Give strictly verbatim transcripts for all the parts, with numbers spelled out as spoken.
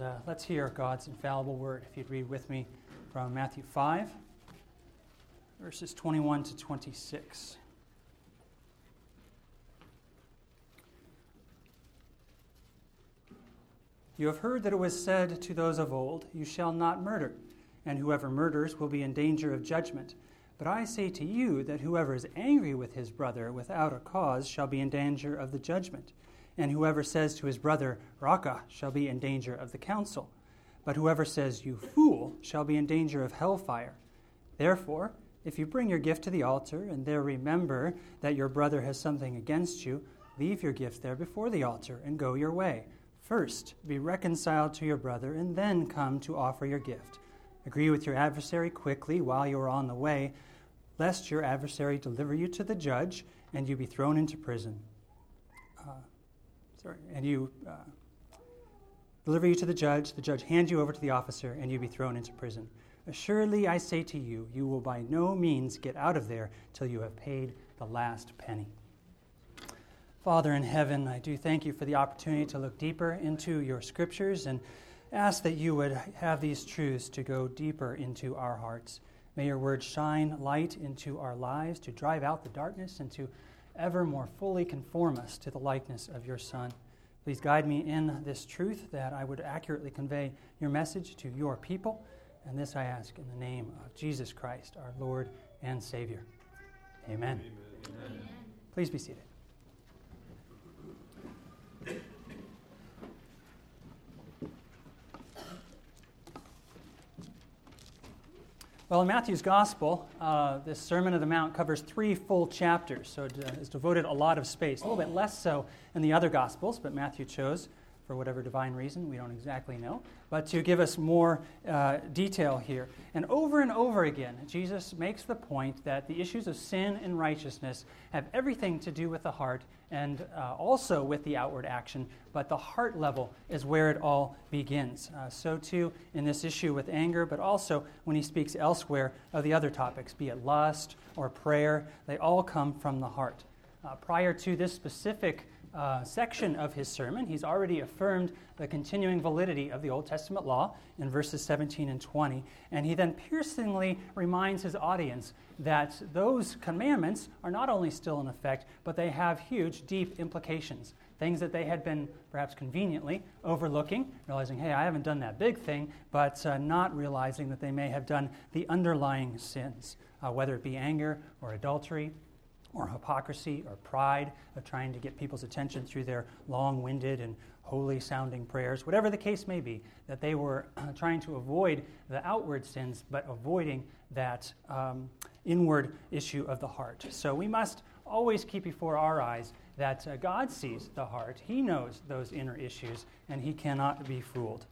And uh, let's hear God's infallible word, if you'd read with me from Matthew five, verses twenty-one to twenty-six. You have heard that it was said to those of old, you shall not murder, and whoever murders will be in danger of judgment. But I say to you that whoever is angry with his brother without a cause shall be in danger of the judgment. And whoever says to his brother, Raka, shall be in danger of the council. But whoever says, you fool, shall be in danger of hellfire. Therefore, if you bring your gift to the altar, and there remember that your brother has something against you, leave your gift there before the altar and go your way. First, be reconciled to your brother, and then come to offer your gift. Agree with your adversary quickly while you are on the way, lest your adversary deliver you to the judge, and you be thrown into prison. Uh, sorry, and you uh, deliver you to the judge, the judge hands you over to the officer, and you be thrown into prison. Assuredly, I say to you, you will by no means get out of there till you have paid the last penny. Father in heaven, I do thank you for the opportunity to look deeper into your scriptures and ask that you would have these truths to go deeper into our hearts. May your word shine light into our lives, to drive out the darkness and to ever more fully conform us to the likeness of your Son. Please guide me in this truth that I would accurately convey your message to your people. And this I ask in the name of Jesus Christ, our Lord and Savior. Amen. Amen. Amen. Please be seated. Well, in Matthew's Gospel, uh, this Sermon on the Mount covers three full chapters, so it, uh, it's devoted a lot of space, a little bit less so in the other Gospels, but Matthew chose, for whatever divine reason, we don't exactly know, but to give us more uh, detail here. And over and over again, Jesus makes the point that the issues of sin and righteousness have everything to do with the heart and uh, also with the outward action, but the heart level is where it all begins. Uh, so too in this issue with anger, but also when he speaks elsewhere of the other topics, be it lust or prayer, they all come from the heart. Uh, prior to this specific Uh, section of his sermon, he's already affirmed the continuing validity of the Old Testament law in verses seventeen and twenty, and he then piercingly reminds his audience that those commandments are not only still in effect, but they have huge, deep implications, things that they had been perhaps conveniently overlooking, realizing, hey, I haven't done that big thing, but uh, not realizing that they may have done the underlying sins, uh, whether it be anger or adultery, or hypocrisy, or pride of trying to get people's attention through their long-winded and holy-sounding prayers, whatever the case may be, that they were uh, trying to avoid the outward sins, but avoiding that um, inward issue of the heart. So we must always keep before our eyes that uh, God sees the heart. He knows those inner issues, and he cannot be fooled.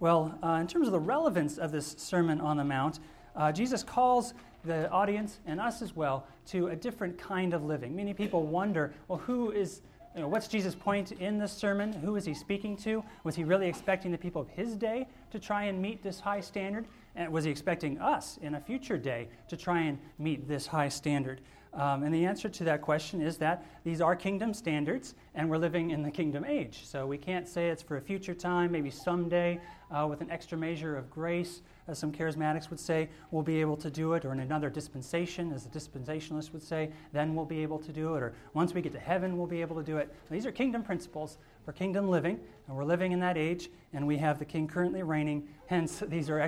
Well, uh, in terms of the relevance of this Sermon on the Mount, uh, Jesus calls the audience, and us as well, to a different kind of living. Many people wonder, well, who is, you know, what's Jesus' point in this sermon? Who is he speaking to? Was he really expecting the people of his day to try and meet this high standard? And was he expecting us in a future day to try and meet this high standard? Um, and the answer to that question is that these are kingdom standards, and we're living in the kingdom age. So we can't say it's for a future time, maybe someday, uh, with an extra measure of grace, as some charismatics would say, we'll be able to do it, or in another dispensation, as the dispensationalists would say, then we'll be able to do it, or once we get to heaven, we'll be able to do it. These are kingdom principles for kingdom living, and we're living in that age, and we have the king currently reigning, hence these are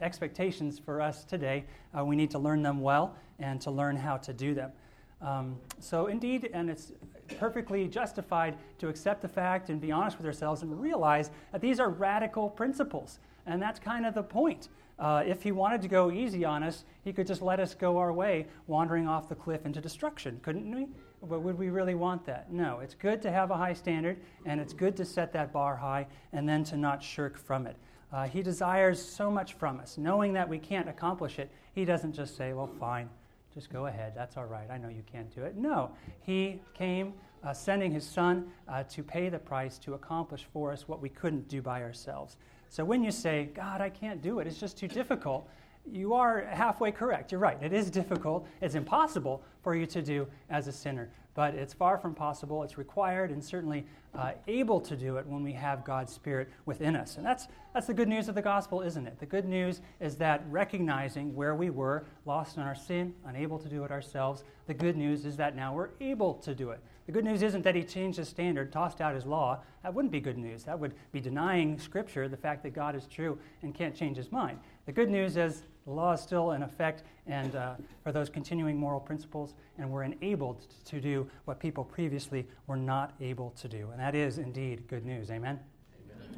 expectations for us today. Uh, we need to learn them well and to learn how to do them. Um, so indeed, and it's perfectly justified to accept the fact and be honest with ourselves and realize that these are radical principles. And that's kind of the point. Uh, if he wanted to go easy on us, he could just let us go our way, wandering off the cliff into destruction, couldn't we? But would we really want that? No, it's good to have a high standard, and it's good to set that bar high, and then to not shirk from it. Uh, he desires so much from us. Knowing that we can't accomplish it, he doesn't just say, well, fine, just go ahead, that's all right, I know you can't do it. No, he came uh, sending his son uh, to pay the price to accomplish for us what we couldn't do by ourselves. So when you say, God, I can't do it, it's just too difficult, you are halfway correct. You're right. It is difficult. It's impossible for you to do as a sinner. but it's far from possible. It's required and certainly uh, able to do it when we have God's Spirit within us. And that's that's the good news of the gospel, isn't it? The good news is that recognizing where we were, lost in our sin, unable to do it ourselves, the good news is that now we're able to do it. The good news isn't that he changed his standard, tossed out his law. That wouldn't be good news. That would be denying Scripture, the fact that God is true and can't change his mind. The good news is the law is still in effect and uh, for those continuing moral principles, and we're enabled to do what people previously were not able to do. And that is indeed good news. Amen?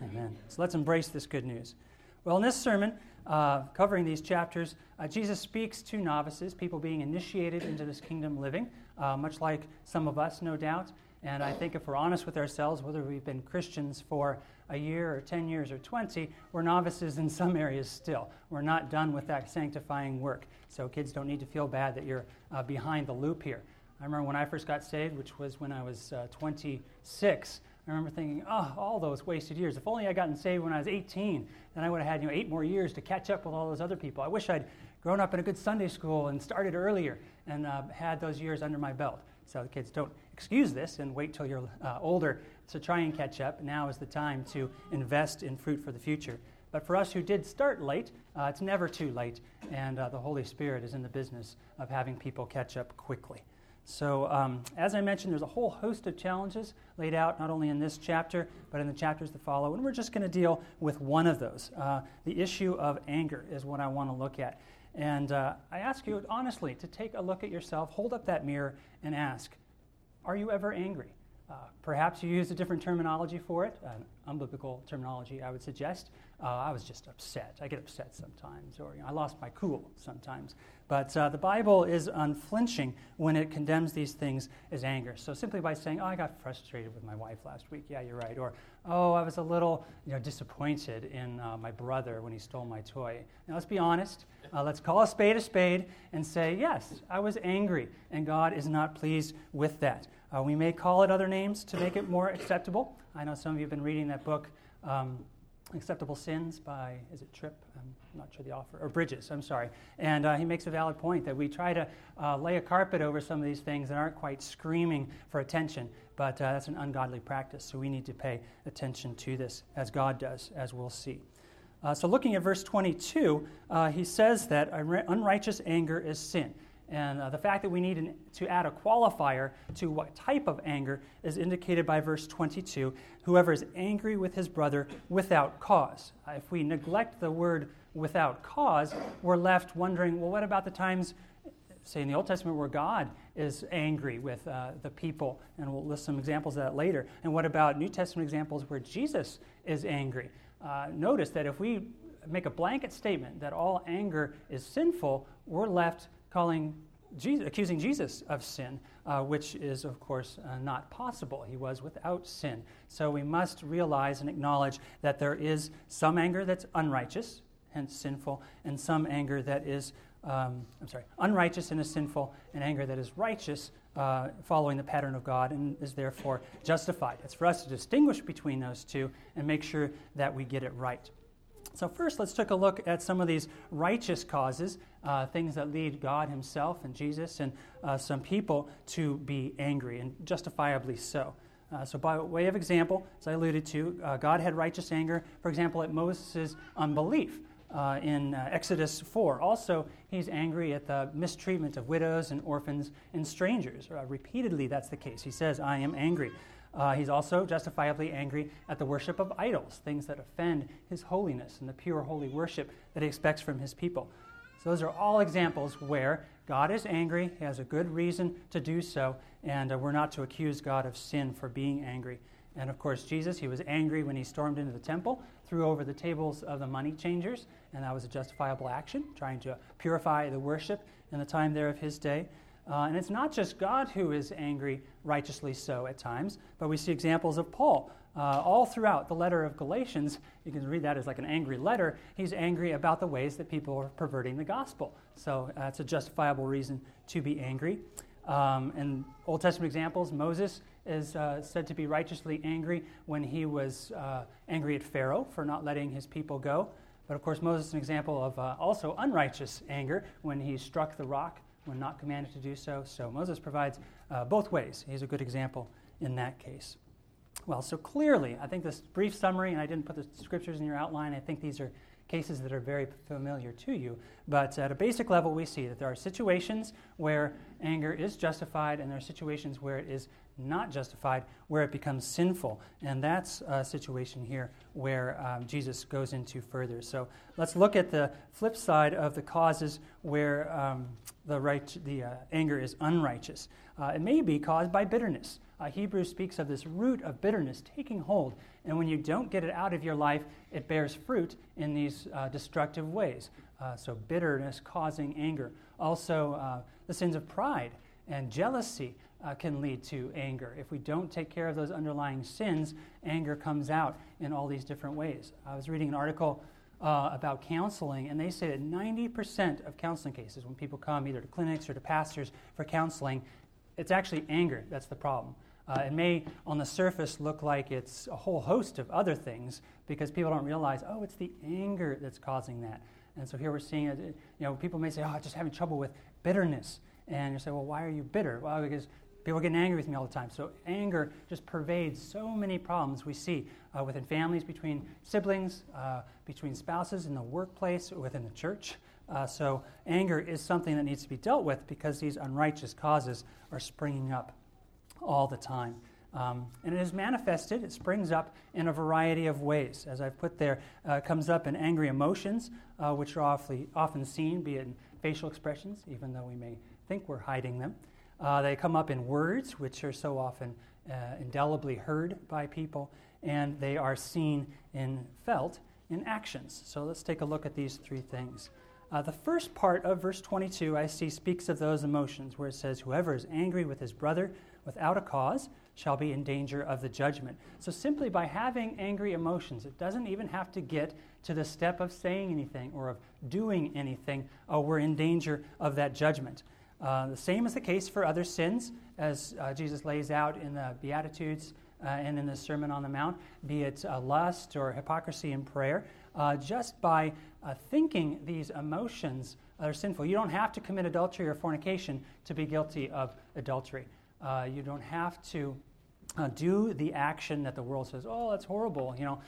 Amen. Amen. So let's embrace this good news. Well, in this sermon, uh, covering these chapters, uh, Jesus speaks to novices, people being initiated into this kingdom living, uh, much like some of us, no doubt. And I think if we're honest with ourselves, whether we've been Christians for a year or ten years or twenty, we're novices in some areas still. We're not done with that sanctifying work. So kids don't need to feel bad that you're uh, behind the loop here. I remember when I first got saved, which was when I was uh, twenty-six, I remember thinking, oh, all those wasted years. If only I'd gotten saved when I was eighteen, then I would have had you know, eight more years to catch up with all those other people. I wish I'd grown up in a good Sunday school and started earlier and uh, had those years under my belt. So the kids, don't excuse this and wait till you're uh, older to try and catch up. Now is the time to invest in fruit for the future. But for us who did start late, uh, it's never too late, and uh, the Holy Spirit is in the business of having people catch up quickly. So um, as I mentioned, there's a whole host of challenges laid out not only in this chapter, but in the chapters that follow, and we're just going to deal with one of those. Uh, the issue of anger is what I want to look at. And uh, I ask you, honestly, to take a look at yourself, hold up that mirror, and ask, are you ever angry? Uh, perhaps you use a different terminology for it, an unbiblical terminology, I would suggest. Uh, I was just upset. I get upset sometimes, or you know, I lost my cool sometimes. But uh, the Bible is unflinching when it condemns these things as anger. So simply by saying, oh, I got frustrated with my wife last week. Yeah, you're right. Or, oh, I was a little you know, disappointed in uh, my brother when he stole my toy. Now, let's be honest. Uh, let's call a spade a spade and say, yes, I was angry, and God is not pleased with that. Uh, we may call it other names to make it more acceptable. I know some of you have been reading that book, um, Acceptable Sins by, is it Tripp? I'm not sure the author, or Bridges, I'm sorry. And uh, he makes a valid point that we try to uh, lay a carpet over some of these things that aren't quite screaming for attention, but uh, that's an ungodly practice, so we need to pay attention to this, as God does, as we'll see. Uh, so looking at verse twenty-two, uh, he says that unrighteous anger is sin. And uh, the fact that we need an, to add a qualifier to what type of anger is indicated by verse twenty-two, whoever is angry with his brother without cause. Uh, if we neglect the word without cause, we're left wondering, well, what about the times, say in the Old Testament, where God is angry with uh, the people? And we'll list some examples of that later. And what about New Testament examples where Jesus is angry? Uh, notice that if we make a blanket statement that all anger is sinful, we're left calling Jesus, accusing Jesus of sin, uh, which is, of course, uh, not possible. He was without sin. So we must realize and acknowledge that there is some anger that's unrighteous, hence sinful, and some anger that is, um, I'm sorry, unrighteous and is sinful, and anger that is righteous, uh, following the pattern of God, and is therefore justified. It's for us to distinguish between those two and make sure that we get it right. So first, let's take a look at some of these righteous causes, uh, things that lead God himself and Jesus and uh, some people to be angry, and justifiably so. Uh, so by way of example, as I alluded to, uh, God had righteous anger, for example, at Moses' unbelief uh, in uh, Exodus four. Also, he's angry at the mistreatment of widows and orphans and strangers. Uh, repeatedly, that's the case. He says, I am angry. Uh, he's also justifiably angry at the worship of idols, things that offend his holiness and the pure holy worship that he expects from his people. So those are all examples where God is angry, he has a good reason to do so, and uh, we're not to accuse God of sin for being angry. And of course, Jesus, he was angry when he stormed into the temple, threw over the tables of the money changers, and that was a justifiable action, trying to purify the worship in the time there of his day. Uh, and it's not just God who is angry, righteously so at times, but we see examples of Paul. Uh, all throughout the letter of Galatians, you can read that as like an angry letter, he's angry about the ways that people are perverting the gospel. So uh, it's a justifiable reason to be angry. Um, in Old Testament examples, Moses is uh, said to be righteously angry when he was uh, angry at Pharaoh for not letting his people go. But of course, Moses is an example of uh, also unrighteous anger when he struck the rock when not commanded to do so. So Moses provides uh, both ways. He's a good example in that case. Well, so clearly, I think this brief summary, and I didn't put the scriptures in your outline, I think these are cases that are very familiar to you. But at a basic level, we see that there are situations where anger is justified, and there are situations where it is not justified, where it becomes sinful. And that's a situation here where um, Jesus goes into further. So let's look at the flip side of the causes where um, the right, the uh, anger is unrighteous. Uh, it may be caused by bitterness. Uh, Hebrews speaks of this root of bitterness taking hold, and when you don't get it out of your life, it bears fruit in these uh, destructive ways. Uh, so bitterness causing anger. Also, uh, the sins of pride and jealousy uh, can lead to anger. If we don't take care of those underlying sins, anger comes out in all these different ways. I was reading an article uh, about counseling, and they say that ninety percent of counseling cases, when people come either to clinics or to pastors for counseling, it's actually anger that's the problem. Uh, it may, on the surface, look like it's a whole host of other things because people don't realize, oh, it's the anger that's causing that. And so here we're seeing, it, you know, people may say, oh, I'm just having trouble with bitterness. And you say, well, why are you bitter? Well, because people are getting angry with me all the time. So anger just pervades so many problems we see uh, within families, between siblings, uh, between spouses, in the workplace, within the church. Uh, so anger is something that needs to be dealt with because these unrighteous causes are springing up all the time. Um, and it is manifested, it springs up in a variety of ways. As I've put there, it uh, comes up in angry emotions, uh, which are awfully, often seen, be it in facial expressions, even though we may think we're hiding them. Uh, they come up in words, which are so often uh, indelibly heard by people, and they are seen and felt in actions. So let's take a look at these three things. Uh, the first part of verse twenty-two, I see, speaks of those emotions where it says, whoever is angry with his brother without a cause shall be in danger of the judgment. So simply by having angry emotions, it doesn't even have to get to the step of saying anything or of doing anything. Uh, we're in danger of that judgment. Uh, the same is the case for other sins, as uh, Jesus lays out in the Beatitudes uh, and in the Sermon on the Mount, be it uh, lust or hypocrisy in prayer. Uh, just by uh, thinking these emotions are sinful. You don't have to commit adultery or fornication to be guilty of adultery. Uh, you don't have to uh, do the action that the world says, oh, that's horrible. You know,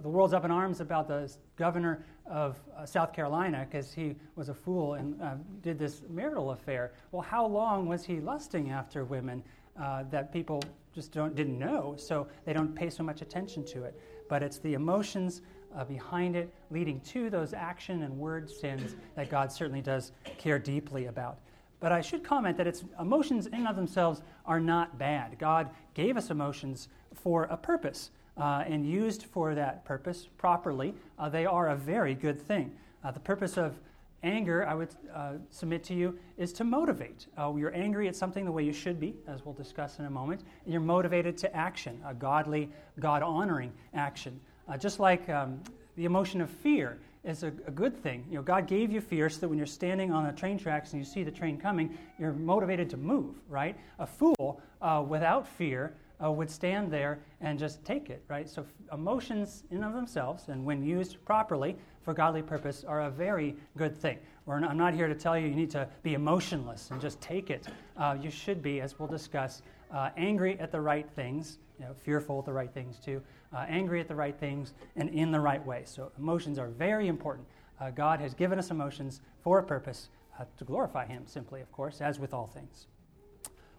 the world's up in arms about the governor of uh, South Carolina because he was a fool and uh, did this marital affair. Well, how long was he lusting after women uh, that people just don't didn't know, so they don't pay so much attention to it. But it's the emotions Uh, behind it, leading to those action and word sins that God certainly does care deeply about. But I should comment that it's emotions in and of themselves are not bad. God gave us emotions for a purpose, uh, and used for that purpose properly, uh, they are a very good thing. Uh, the purpose of anger, I would uh, submit to you, is to motivate. Uh, you're angry at something the way you should be, as we'll discuss in a moment, and you're motivated to action, a godly, God-honoring action. Uh, just like um, the emotion of fear is a, a good thing. You know, God gave you fear so that when you're standing on the train tracks and you see the train coming, you're motivated to move, right? A fool uh, without fear uh, would stand there and just take it, right? So f- emotions in and of themselves, and when used properly for godly purpose, are a very good thing. We're not, I'm not here to tell you you need to be emotionless and just take it. Uh, you should be, as we'll discuss, uh, angry at the right things, you know, fearful at the right things too, uh, angry at the right things, and in the right way. So emotions are very important. Uh, God has given us emotions for a purpose, uh, to glorify Him simply, of course, as with all things.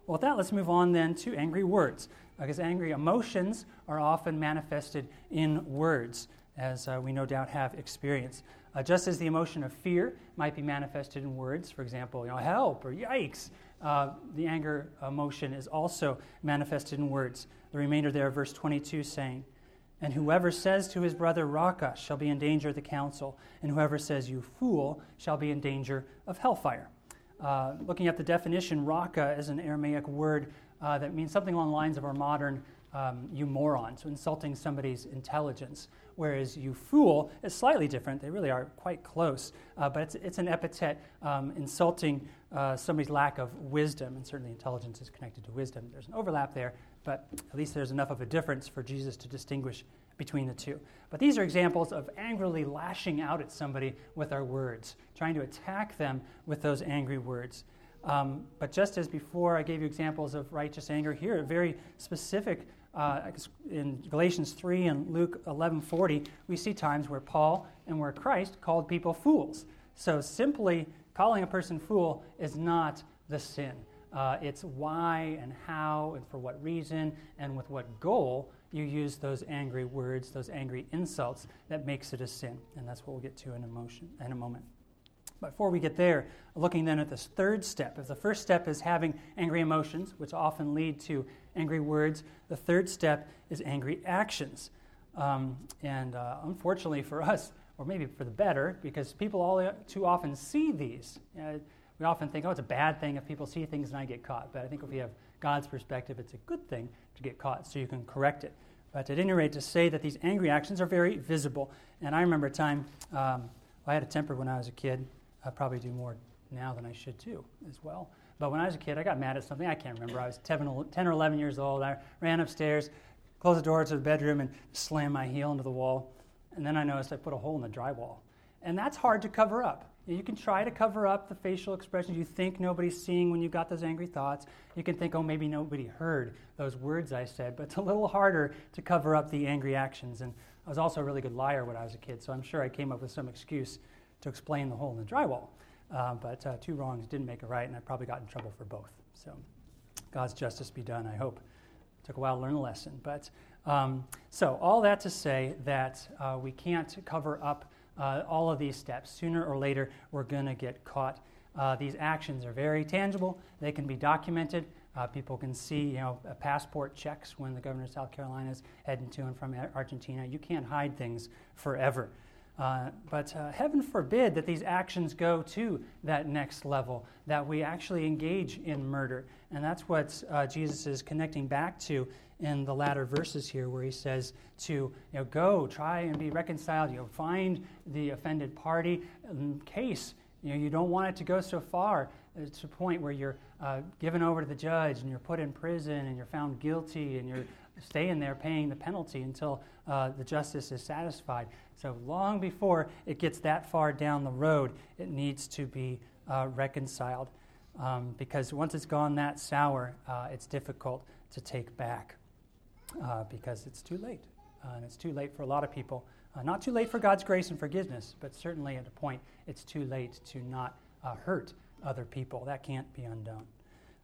Well, with that, let's move on then to angry words, because angry emotions are often manifested in words, as uh, we no doubt have experienced. Uh, just as the emotion of fear might be manifested in words, for example, you know, help or yikes, uh, the anger emotion is also manifested in words. The remainder there, verse twenty-two, saying, and whoever says to his brother, Raka, shall be in danger of the council, and whoever says, you fool, shall be in danger of hellfire. Uh, looking at the definition, Raka is an Aramaic word uh, that means something along the lines of our modern um, you moron, so insulting somebody's intelligence. Whereas you fool is slightly different. They really are quite close, uh, but it's it's an epithet um, insulting uh, somebody's lack of wisdom, and certainly intelligence is connected to wisdom. There's an overlap there, but at least there's enough of a difference for Jesus to distinguish between the two. But these are examples of angrily lashing out at somebody with our words, trying to attack them with those angry words. Um, but just as before I gave you examples of righteous anger, here, very specific uh, in Galatians three and Luke eleven forty, we see times where Paul and where Christ called people fools. So simply calling a person fool is not the sin. Uh, it's why and how and for what reason and with what goal you use those angry words, those angry insults, that makes it a sin. And that's what we'll get to in a, motion, in a moment. But before we get there, looking then at this third step. If the first step is having angry emotions, which often lead to angry words, the third step is angry actions. Um, and uh, unfortunately for us, or maybe for the better, because people all too often see these. Uh, We often think, oh, it's a bad thing if people see things and I get caught. But I think if we have God's perspective, it's a good thing to get caught so you can correct it. But at any rate, to say that these angry actions are very visible. And I remember a time, um, I had a temper when I was a kid. I probably do more now than I should too as well. But when I was a kid, I got mad at something. I can't remember. I was ten or eleven years old. I ran upstairs, closed the door to the bedroom, and slammed my heel into the wall. And then I noticed I put a hole in the drywall. And that's hard to cover up. You can try to cover up the facial expressions you think nobody's seeing when you got those angry thoughts. You can think, oh, maybe nobody heard those words I said, but it's a little harder to cover up the angry actions. And I was also a really good liar when I was a kid, so I'm sure I came up with some excuse to explain the hole in the drywall. Uh, but uh, two wrongs didn't make a right, and I probably got in trouble for both. So God's justice be done, I hope. It took a while to learn a lesson. But um, so all that to say that uh, we can't cover up Uh, all of these steps. Sooner or later, we're going to get caught. Uh, these actions are very tangible. They can be documented. Uh, people can see, you know, passport checks when the governor of South Carolina is heading to and from Argentina. You can't hide things forever. Uh, but uh, heaven forbid that these actions go to that next level, that we actually engage in murder. And that's what uh, Jesus is connecting back to in the latter verses here, where he says to, you know, go, try and be reconciled, you know, find the offended party in case, you know, you don't want it to go so far to a point where you're uh, given over to the judge and you're put in prison and you're found guilty and you're staying there paying the penalty until uh, the justice is satisfied. So long before it gets that far down the road, it needs to be uh, reconciled um, because once it's gone that sour, uh, it's difficult to take back. Uh, because it's too late, uh, and it's too late for a lot of people. Uh, not too late for God's grace and forgiveness, but certainly at a point it's too late to not uh, hurt other people. That can't be undone.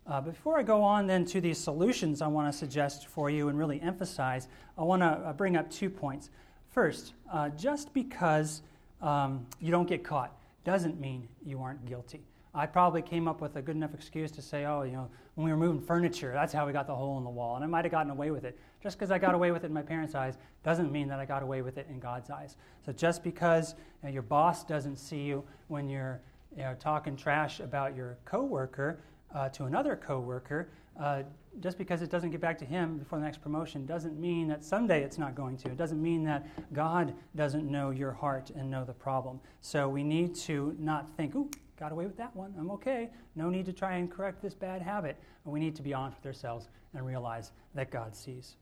Uh, before I go on then to these solutions I want to suggest for you and really emphasize, I want to uh, bring up two points. First, uh, just because um, you don't get caught doesn't mean you aren't guilty. I probably came up with a good enough excuse to say, oh, you know, when we were moving furniture, that's how we got the hole in the wall. And I might have gotten away with it. Just because I got away with it in my parents' eyes doesn't mean that I got away with it in God's eyes. So just because you know, your boss doesn't see you when you're you know, talking trash about your coworker uh, to another coworker, uh, just because it doesn't get back to him before the next promotion doesn't mean that someday it's not going to. It doesn't mean that God doesn't know your heart and know the problem. So we need to not think, ooh, got away with that one. I'm okay. No need to try and correct this bad habit. We need to be honest with ourselves and realize that God sees.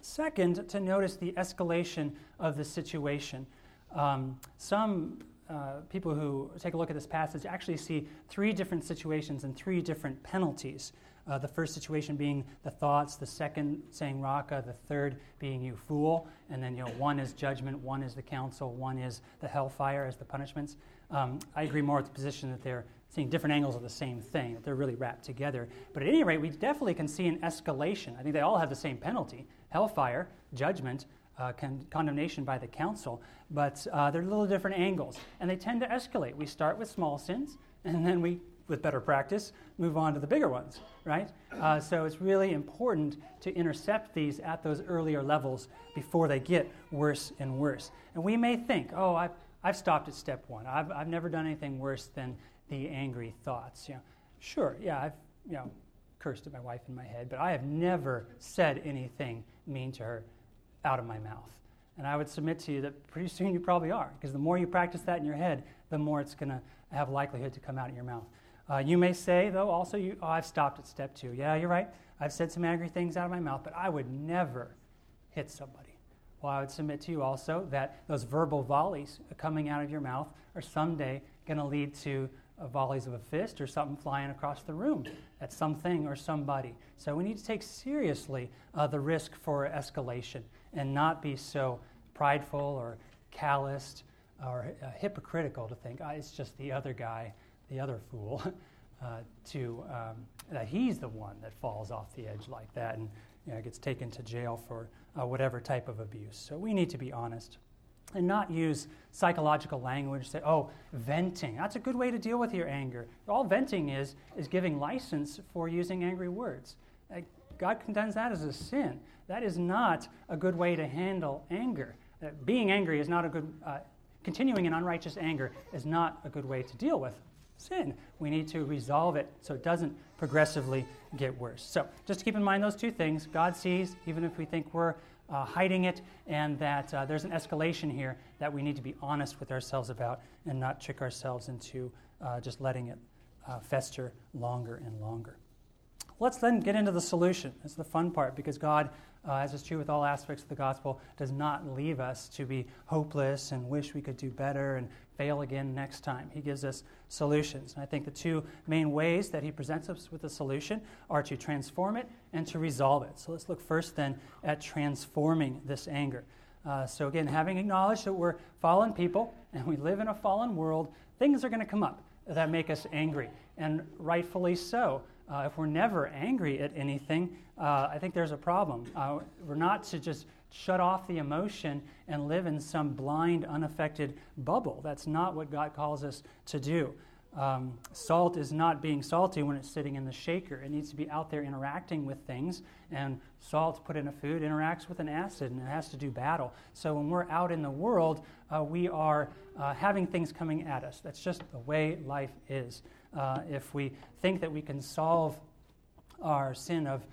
Second, to notice the escalation of the situation. Um, some uh, people who take a look at this passage actually see three different situations and three different penalties. Uh, the first situation being the thoughts, the second saying Raka, the third being you fool, and then you know one is judgment, one is the council, one is the hellfire as the punishments. Um, I agree more with the position that they're seeing different angles of the same thing, that they're really wrapped together. But at any rate, we definitely can see an escalation. I think they all have the same penalty, hellfire, judgment, uh, con- condemnation by the council, but uh, they're little different angles, and they tend to escalate. We start with small sins, and then we, with better practice, move on to the bigger ones, right? Uh, so it's really important to intercept these at those earlier levels before they get worse and worse. And we may think, oh, I've I've stopped at step one. I've I've never done anything worse than the angry thoughts. You know, sure, yeah, I've you know cursed at my wife in my head, but I have never said anything mean to her out of my mouth. And I would submit to you that pretty soon you probably are, because the more you practice that in your head, the more it's going to have likelihood to come out of your mouth. Uh, you may say, though, also, you, oh, I've stopped at step two. Yeah, you're right. I've said some angry things out of my mouth, but I would never hit somebody. Well, I would submit to you also that those verbal volleys coming out of your mouth are someday going to lead to volleys of a fist or something flying across the room at something or somebody. So we need to take seriously uh, the risk for escalation and not be so prideful or calloused or uh, hypocritical to think, oh, it's just the other guy, the other fool, uh, to um, that he's the one that falls off the edge like that and you know, gets taken to jail for uh, whatever type of abuse. So we need to be honest and not use psychological language, say, oh, venting. That's a good way to deal with your anger. All venting is is giving license for using angry words. Uh, God condemns that as a sin. That is not a good way to handle anger. Uh, being angry is not a good, uh, continuing in unrighteous anger is not a good way to deal with sin. We need to resolve it so it doesn't progressively get worse. So just keep in mind those two things. God sees, even if we think we're Uh, hiding it, and that uh, there's an escalation here that we need to be honest with ourselves about and not trick ourselves into uh, just letting it uh, fester longer and longer. Let's then get into the solution. That's the fun part, because God, uh, as is true with all aspects of the gospel, does not leave us to be hopeless and wish we could do better and fail again next time. He gives us solutions. And I think the two main ways that he presents us with a solution are to transform it and to resolve it. So let's look first then at transforming this anger. Uh, so again, having acknowledged that we're fallen people and we live in a fallen world, things are going to come up that make us angry, and rightfully so. Uh, if we're never angry at anything, uh, I think there's a problem. Uh, we're not to just shut off the emotion and live in some blind, unaffected bubble. That's not what God calls us to do. Um, salt is not being salty when it's sitting in the shaker. It needs to be out there interacting with things, and salt put in a food interacts with an acid, and it has to do battle. So when we're out in the world, uh, we are uh, having things coming at us. That's just the way life is. Uh, if we think that we can solve our sin of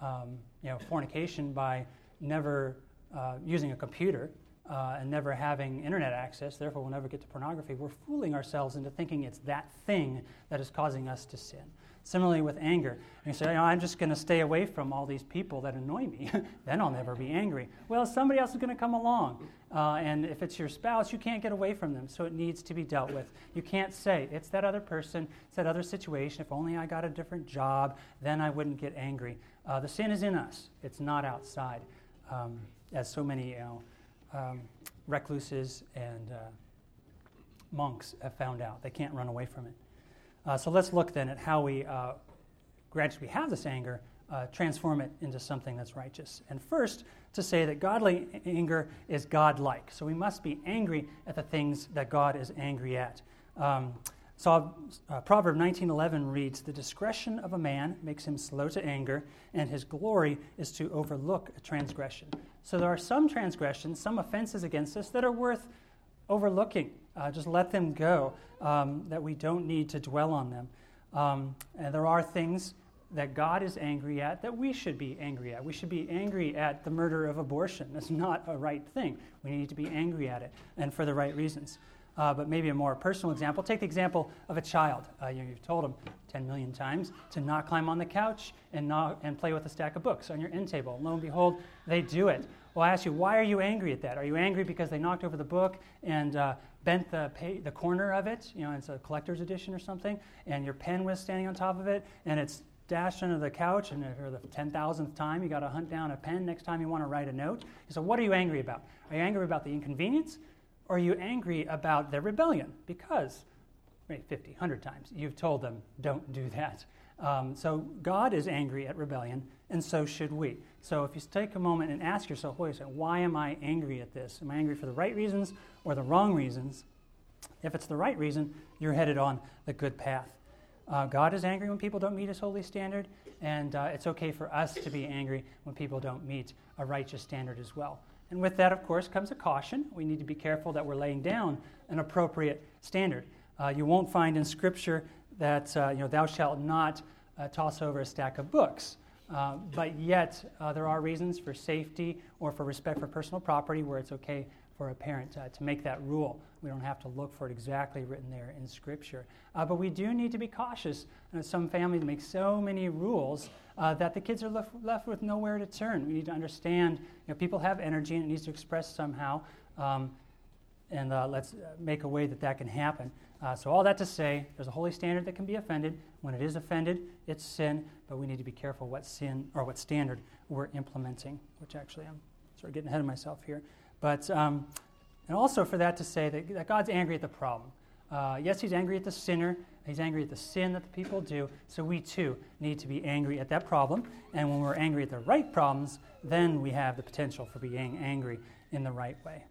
um, you know, fornication by never uh, using a computer uh, and never having internet access, therefore we'll never get to pornography, we're fooling ourselves into thinking it's that thing that is causing us to sin. Similarly with anger. You say, you know, I'm just going to stay away from all these people that annoy me. Then I'll never be angry. Well, somebody else is going to come along. Uh, and if it's your spouse, you can't get away from them. So it needs to be dealt with. You can't say, it's that other person, it's that other situation. If only I got a different job, then I wouldn't get angry. Uh, the sin is in us. It's not outside. Um, as so many you know, um, recluses and uh, monks have found out. They can't run away from it. Uh, so let's look then at how we uh, gradually have this anger, uh, transform it into something that's righteous. And first, to say that godly anger is godlike. So we must be angry at the things that God is angry at. Um, so uh, Proverbs nineteen eleven reads, "The discretion of a man makes him slow to anger, and his glory is to overlook a transgression." So there are some transgressions, some offenses against us that are worth overlooking. Uh, just let them go, um, that we don't need to dwell on them. Um, and there are things that God is angry at that we should be angry at. We should be angry at the murder of abortion. That's not a right thing. We need to be angry at it, and for the right reasons. Uh, but maybe a more personal example. Take the example of a child. Uh, you, you've told them ten million times to not climb on the couch and not, and play with a stack of books on your end table. Lo and behold, they do it. Well, I ask you, why are you angry at that? Are you angry because they knocked over the book and uh, bent the pay, the corner of it? You know, it's a collector's edition or something, and your pen was standing on top of it, and it's dashed under the couch, and for the ten thousandth time, you got to hunt down a pen next time you want to write a note. So what are you angry about? Are you angry about the inconvenience? Or are you angry about their rebellion? Because maybe fifty, a hundred times you've told them, don't do that. Um, so God is angry at rebellion, and so should we. So if you take a moment and ask yourself, wait a second, why am I angry at this? Am I angry for the right reasons or the wrong reasons? If it's the right reason, you're headed on the good path. Uh, God is angry when people don't meet his holy standard, and uh, it's okay for us to be angry when people don't meet a righteous standard as well. And with that, of course, comes a caution. We need to be careful that we're laying down an appropriate standard. Uh, you won't find in Scripture that uh, you know, thou shalt not uh, toss over a stack of books. Uh, but yet, uh, there are reasons for safety or for respect for personal property where it's okay for a parent uh, to make that rule. We don't have to look for it exactly written there in Scripture. Uh, but we do need to be cautious. Uh, some families make so many rules Uh, that the kids are lef- left with nowhere to turn. We need to understand, you know, people have energy and it needs to express somehow. Um, and uh, let's make a way that that can happen. Uh, so all that to say, there's a holy standard that can be offended. When it is offended, it's sin, but we need to be careful what sin or what standard we're implementing, which actually I'm sort of getting ahead of myself here. But um, and also for that to say that, that God's angry at the problem. Uh, yes, he's angry at the sinner. He's angry at the sin that the people do. So we, too, need to be angry at that problem. And when we're angry at the right problems, then we have the potential for being angry in the right way.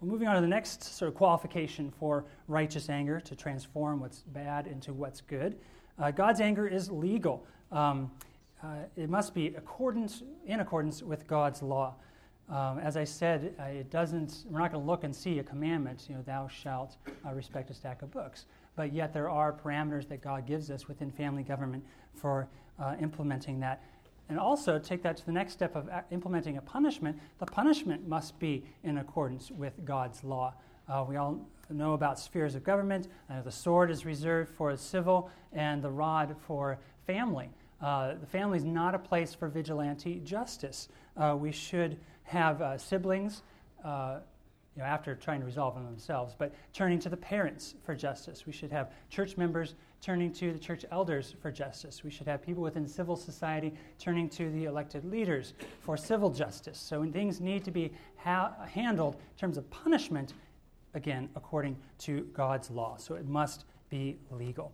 Well, moving on to the next sort of qualification for righteous anger, to transform what's bad into what's good. Uh, God's anger is legal. Um, uh, it must be accordance, in accordance with God's law. Um, as I said, uh, it doesn't. We're not going to look and see a commandment, you know, thou shalt uh, respect a stack of books. But yet there are parameters that God gives us within family government for uh, implementing that. And also take that to the next step of a- implementing a punishment. The punishment must be in accordance with God's law. Uh, we all know about spheres of government. Uh, the sword is reserved for civil and the rod for family. Uh, the family is not a place for vigilante justice. Uh, we should have uh, siblings, uh, you know, after trying to resolve them themselves, but turning to the parents for justice. We should have church members turning to the church elders for justice. We should have people within civil society turning to the elected leaders for civil justice. So when things need to be ha- handled in terms of punishment, again, according to God's law. So it must be legal.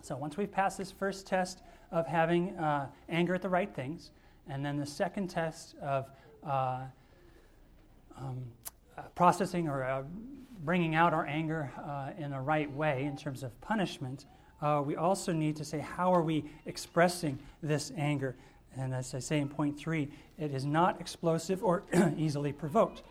So once we've passed this first test of having uh, anger at the right things, and then the second test of Uh, um, uh, processing or uh, bringing out our anger uh, in a right way in terms of punishment, uh, we also need to say, how are we expressing this anger? And as I say in point three, it is not explosive or easily provoked.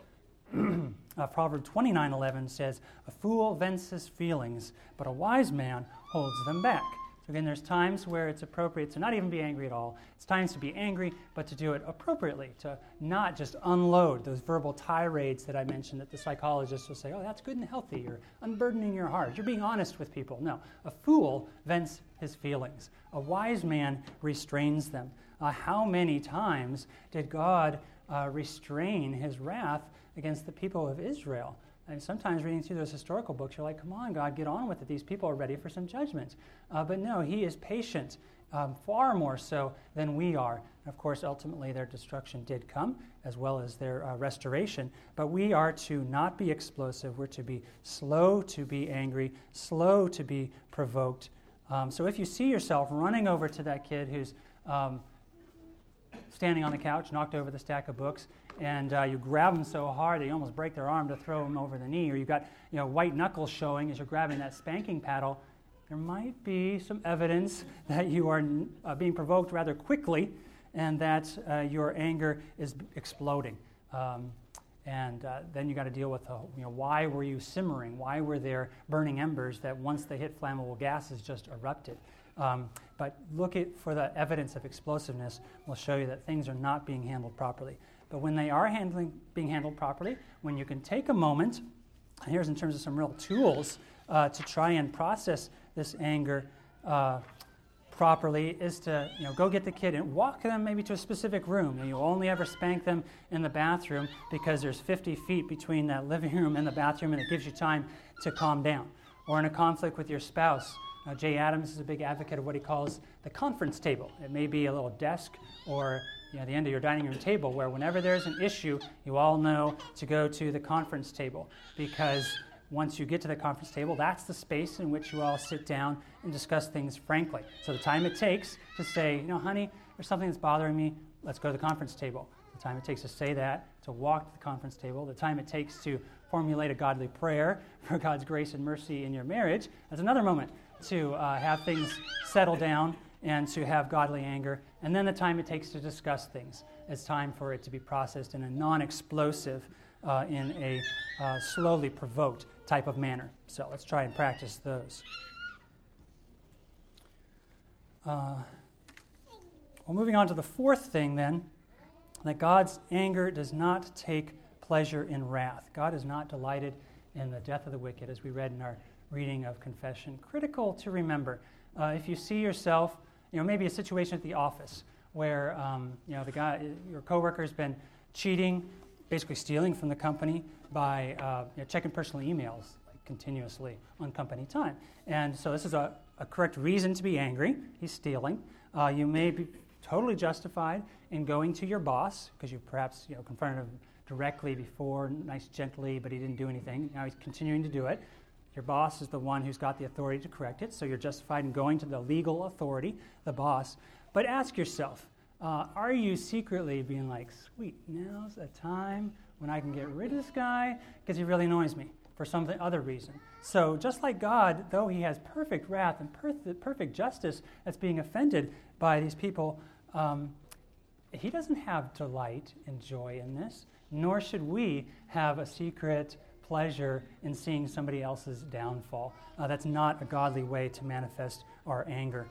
uh, Proverbs twenty-nine eleven says, a fool vents his feelings, but a wise man holds them back. Again, there's times where it's appropriate to not even be angry at all. It's times to be angry, but to do it appropriately, to not just unload those verbal tirades that I mentioned that the psychologists will say, oh, that's good and healthy, you're unburdening your heart, you're being honest with people. No, a fool vents his feelings. A wise man restrains them. Uh, how many times did God uh, restrain his wrath against the people of Israel? And sometimes reading through those historical books, you're like, come on, God, get on with it. These people are ready for some judgment. Uh, but no, he is patient, um, far more so than we are. And of course, ultimately, their destruction did come, as well as their uh, restoration. But we are to not be explosive. We're to be slow to be angry, slow to be provoked. Um, so if you see yourself running over to that kid who's um, standing on the couch, knocked over the stack of books, and uh, you grab them so hard that you almost break their arm to throw them over the knee, or you've got, you know, white knuckles showing as you're grabbing that spanking paddle, there might be some evidence that you are uh, being provoked rather quickly and that uh, your anger is exploding. Um, and uh, then you got to deal with, the, you know, why were you simmering? Why were there burning embers that once they hit flammable gases just erupted? Um, but look at for the evidence of explosiveness. We'll show you that things are not being handled properly. But when they are handling, being handled properly, when you can take a moment, and here's in terms of some real tools uh, to try and process this anger uh, properly, is to, you know, go get the kid and walk them maybe to a specific room. And you only ever spank them in the bathroom because there's fifty feet between that living room and the bathroom, and it gives you time to calm down. Or in a conflict with your spouse, uh, Jay Adams is a big advocate of what he calls the conference table. It may be a little desk or, you know, the end of your dining room table, where whenever there's an issue, you all know to go to the conference table, because once you get to the conference table, that's the space in which you all sit down and discuss things frankly. So the time it takes to say, you know, honey, there's something that's bothering me, let's go to the conference table. The time it takes to say that, to walk to the conference table, the time it takes to formulate a godly prayer for God's grace and mercy in your marriage, that's another moment to uh, have things settle down and to have godly anger. And then the time it takes to discuss things. It's time for it to be processed in a non-explosive, uh, in a uh, slowly provoked type of manner. So let's try and practice those. Uh, well, moving on to the fourth thing then, that God's anger does not take pleasure in wrath. God is not delighted in the death of the wicked, as we read in our reading of Confession. Critical to remember. Uh, if you see yourself, you know, maybe a situation at the office where, um, you know, the guy, your coworker's been cheating, basically stealing from the company by uh, you know, checking personal emails like, continuously on company time. And so this is a, a correct reason to be angry. He's stealing. Uh, you may be totally justified in going to your boss because you perhaps you know confronted him directly before, nice gently, but he didn't do anything. Now he's continuing to do it. Your boss is the one who's got the authority to correct it, so you're justified in going to the legal authority, the boss. But ask yourself, uh, are you secretly being like, sweet, now's a time when I can get rid of this guy because he really annoys me for some other reason? So just like God, though he has perfect wrath and per- perfect justice that's being offended by these people, um, he doesn't have delight and joy in this, nor should we have a secret pleasure in seeing somebody else's downfall. Uh, that's not a godly way to manifest our anger.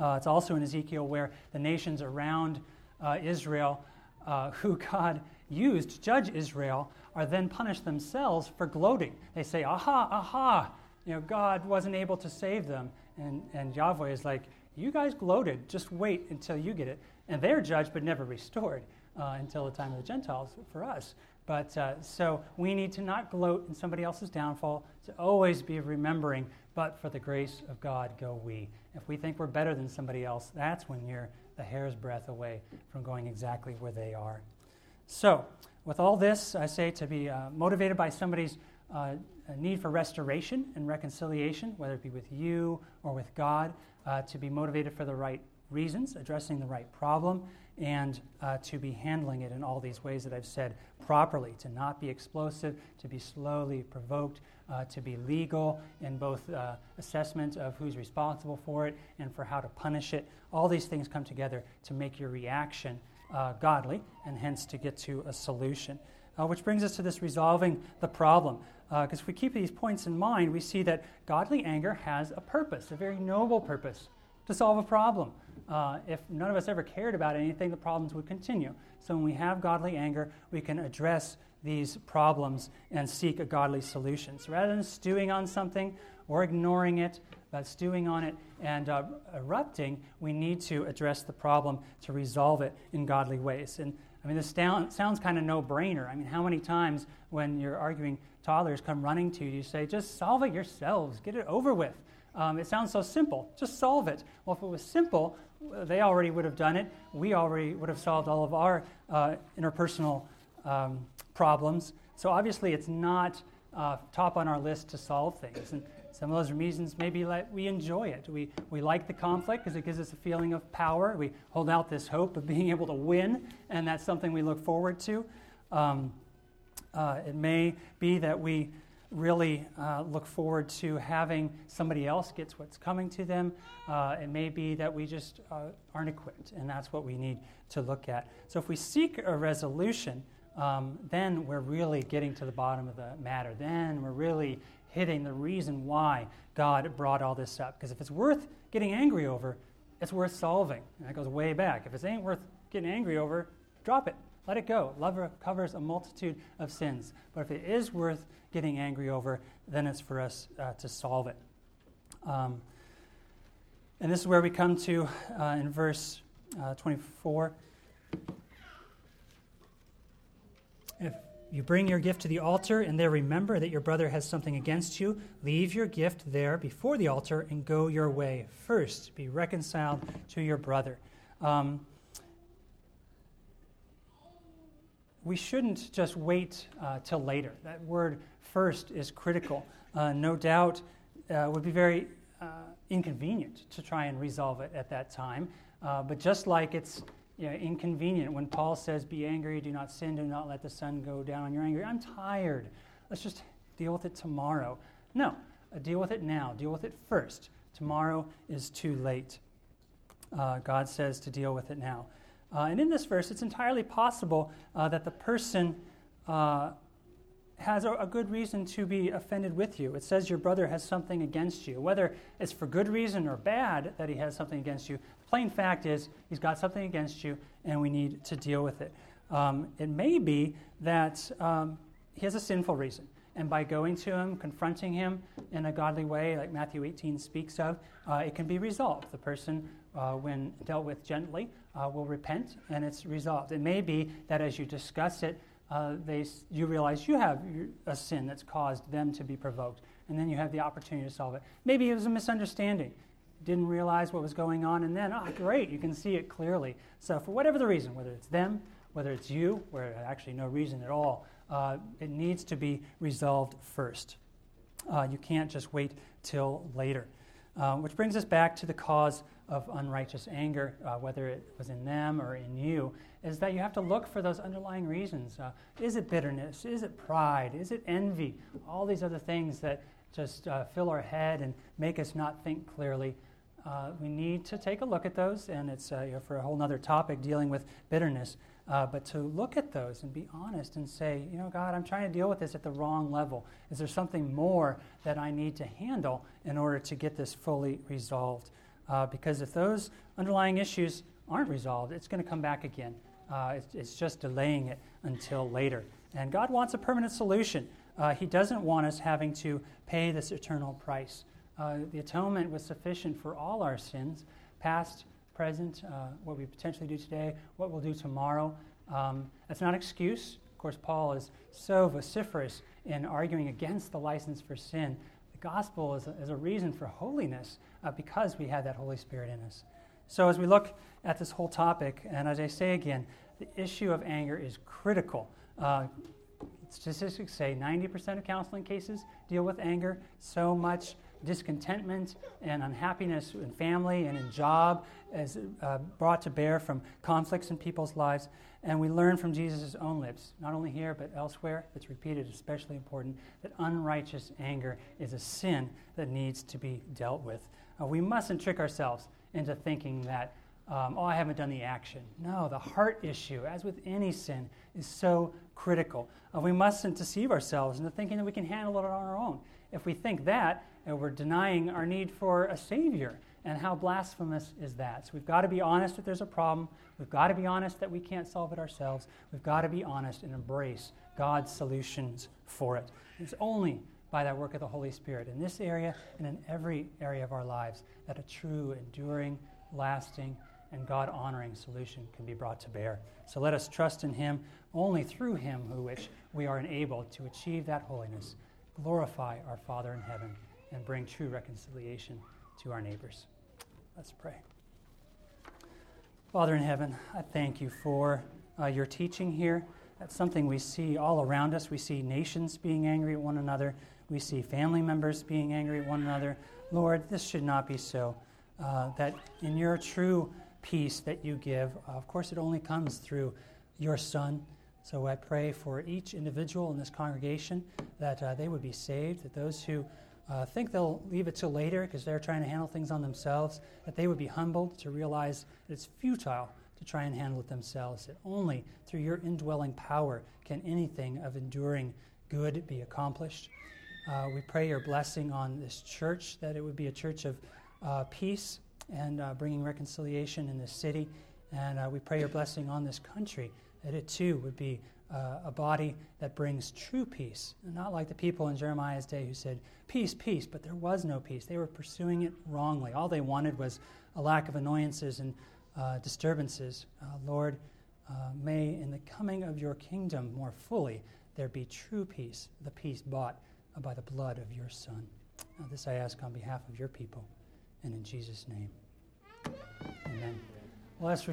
Uh, it's also in Ezekiel where the nations around uh, Israel, uh, who God used to judge Israel, are then punished themselves for gloating. They say, aha, aha, you know, God wasn't able to save them. And, and Yahweh is like, you guys gloated, just wait until you get it. And they're judged but never restored uh, until the time of the Gentiles for us. But uh, so we need to not gloat in somebody else's downfall, to always be remembering, but for the grace of God go we. If we think we're better than somebody else, that's when you're the hair's breadth away from going exactly where they are. So with all this, I say to be uh, motivated by somebody's uh, need for restoration and reconciliation, whether it be with you or with God, uh, to be motivated for the right reasons, addressing the right problem, and uh, to be handling it in all these ways that I've said properly, to not be explosive, to be slowly provoked, uh, to be legal in both uh, assessment of who's responsible for it and for how to punish it. All these things come together to make your reaction uh, godly and hence to get to a solution, uh, which brings us to this resolving the problem. Because uh, if we keep these points in mind, we see that godly anger has a purpose, a very noble purpose, to solve a problem. Uh, if none of us ever cared about anything, the problems would continue. So when we have godly anger, we can address these problems and seek a godly solution. So rather than stewing on something or ignoring it, but stewing on it and uh, erupting, we need to address the problem to resolve it in godly ways. And I mean, this down, sounds kind of no-brainer. I mean, how many times when you're arguing, toddlers come running to you, you say, just solve it yourselves, get it over with. Um, it sounds so simple. Just solve it. Well, if it was simple, they already would have done it. We already would have solved all of our uh, interpersonal um, problems. So obviously it's not uh, top on our list to solve things. And some of those reasons may be like we enjoy it. We we like the conflict because it gives us a feeling of power. We hold out this hope of being able to win, and that's something we look forward to. Um, uh, it may be that we really uh, look forward to having somebody else gets what's coming to them. Uh, it may be that we just uh, aren't equipped, and that's what we need to look at. So if we seek a resolution, um, then we're really getting to the bottom of the matter. Then we're really hitting the reason why God brought all this up. Because if it's worth getting angry over, it's worth solving. And that goes way back. If it ain't worth getting angry over, drop it. Let it go. Love covers a multitude of sins. But if it is worth getting angry over, then it's for us uh, to solve it. Um, and this is where we come to uh, in verse uh, twenty-four. If you bring your gift to the altar and there remember that your brother has something against you, leave your gift there before the altar and go your way. First, be reconciled to your brother. Um, We shouldn't just wait uh, till later. That word first is critical. Uh, no doubt uh, would be very uh, inconvenient to try and resolve it at that time. Uh, but just like it's you know, inconvenient when Paul says, be angry, do not sin, do not let the sun go down on your anger. I'm tired. Let's just deal with it tomorrow. No, uh, deal with it now. Deal with it first. Tomorrow is too late. Uh, God says to deal with it now. Uh, and in this verse, it's entirely possible uh, that the person uh, has a, a good reason to be offended with you. It says your brother has something against you. Whether it's for good reason or bad that he has something against you, the plain fact is he's got something against you, and we need to deal with it. Um, it may be that um, he has a sinful reason. And by going to him, confronting him in a godly way, like Matthew eighteen speaks of, uh, it can be resolved. The person, uh, when dealt with gently, uh, will repent, and it's resolved. It may be that as you discuss it, uh, they you realize you have a sin that's caused them to be provoked, and then you have the opportunity to solve it. Maybe it was a misunderstanding. Didn't realize what was going on, and then, oh, great, you can see it clearly. So for whatever the reason, whether it's them, whether it's you, where actually no reason at all, uh, it needs to be resolved first. Uh, you can't just wait till later. Uh, which brings us back to the cause of unrighteous anger, uh, whether it was in them or in you, is that you have to look for those underlying reasons. Uh, is it bitterness? Is it pride? Is it envy? All these other things that just uh, fill our head and make us not think clearly. Uh, we need to take a look at those, and it's uh, you know, for a whole other topic dealing with bitterness, uh, but to look at those and be honest and say, you know, God, I'm trying to deal with this at the wrong level. Is there something more that I need to handle in order to get this fully resolved? Uh, because if those underlying issues aren't resolved, it's going to come back again. Uh, it's, it's just delaying it until later. And God wants a permanent solution. Uh, he doesn't want us having to pay this eternal price. Uh, the atonement was sufficient for all our sins, past, present, uh, what we potentially do today, what we'll do tomorrow. Um, that's not an excuse. Of course, Paul is so vociferous in arguing against the license for sin. The gospel is a, is a reason for holiness uh, because we had that Holy Spirit in us. So as we look at this whole topic, and as I say again, the issue of anger is critical. Uh, Statistics say ninety percent of counseling cases deal with anger. So much discontentment and unhappiness in family and in job is uh, brought to bear from conflicts in people's lives. And we learn from Jesus' own lips, not only here but elsewhere, it's repeated, especially important, that unrighteous anger is a sin that needs to be dealt with. Uh, we mustn't trick ourselves into thinking that Um, oh, I haven't done the action. No, the heart issue, as with any sin, is so critical. Uh, we mustn't deceive ourselves into thinking that we can handle it on our own. If we think that, uh, we're denying our need for a Savior, and how blasphemous is that? So we've got to be honest that there's a problem. We've got to be honest that we can't solve it ourselves. We've got to be honest and embrace God's solutions for it. It's only by that work of the Holy Spirit in this area and in every area of our lives that a true, enduring, lasting, and God-honoring solution can be brought to bear. So let us trust in Him, only through Him who which we are enabled to achieve that holiness, glorify our Father in heaven, and bring true reconciliation to our neighbors. Let's pray. Father in heaven, I thank you for uh, your teaching here. That's something we see all around us. We see nations being angry at one another. We see family members being angry at one another. Lord, this should not be so. Uh, that in your true peace that you give. Uh, of course, it only comes through your Son. So I pray for each individual in this congregation that uh, they would be saved, that those who uh, think they'll leave it till later because they're trying to handle things on themselves, that they would be humbled to realize that it's futile to try and handle it themselves, that only through your indwelling power can anything of enduring good be accomplished. Uh, we pray your blessing on this church, that it would be a church of uh, peace, and uh, bringing reconciliation in this city. And uh, we pray your blessing on this country, that it too would be uh, a body that brings true peace, and not like the people in Jeremiah's day who said, peace, peace, but there was no peace. They were pursuing it wrongly. All they wanted was a lack of annoyances and uh, disturbances. Uh, Lord, uh, may in the coming of your kingdom more fully there be true peace, the peace bought by the blood of your Son. Uh, this I ask on behalf of your people. And in Jesus' name, amen. Well, that's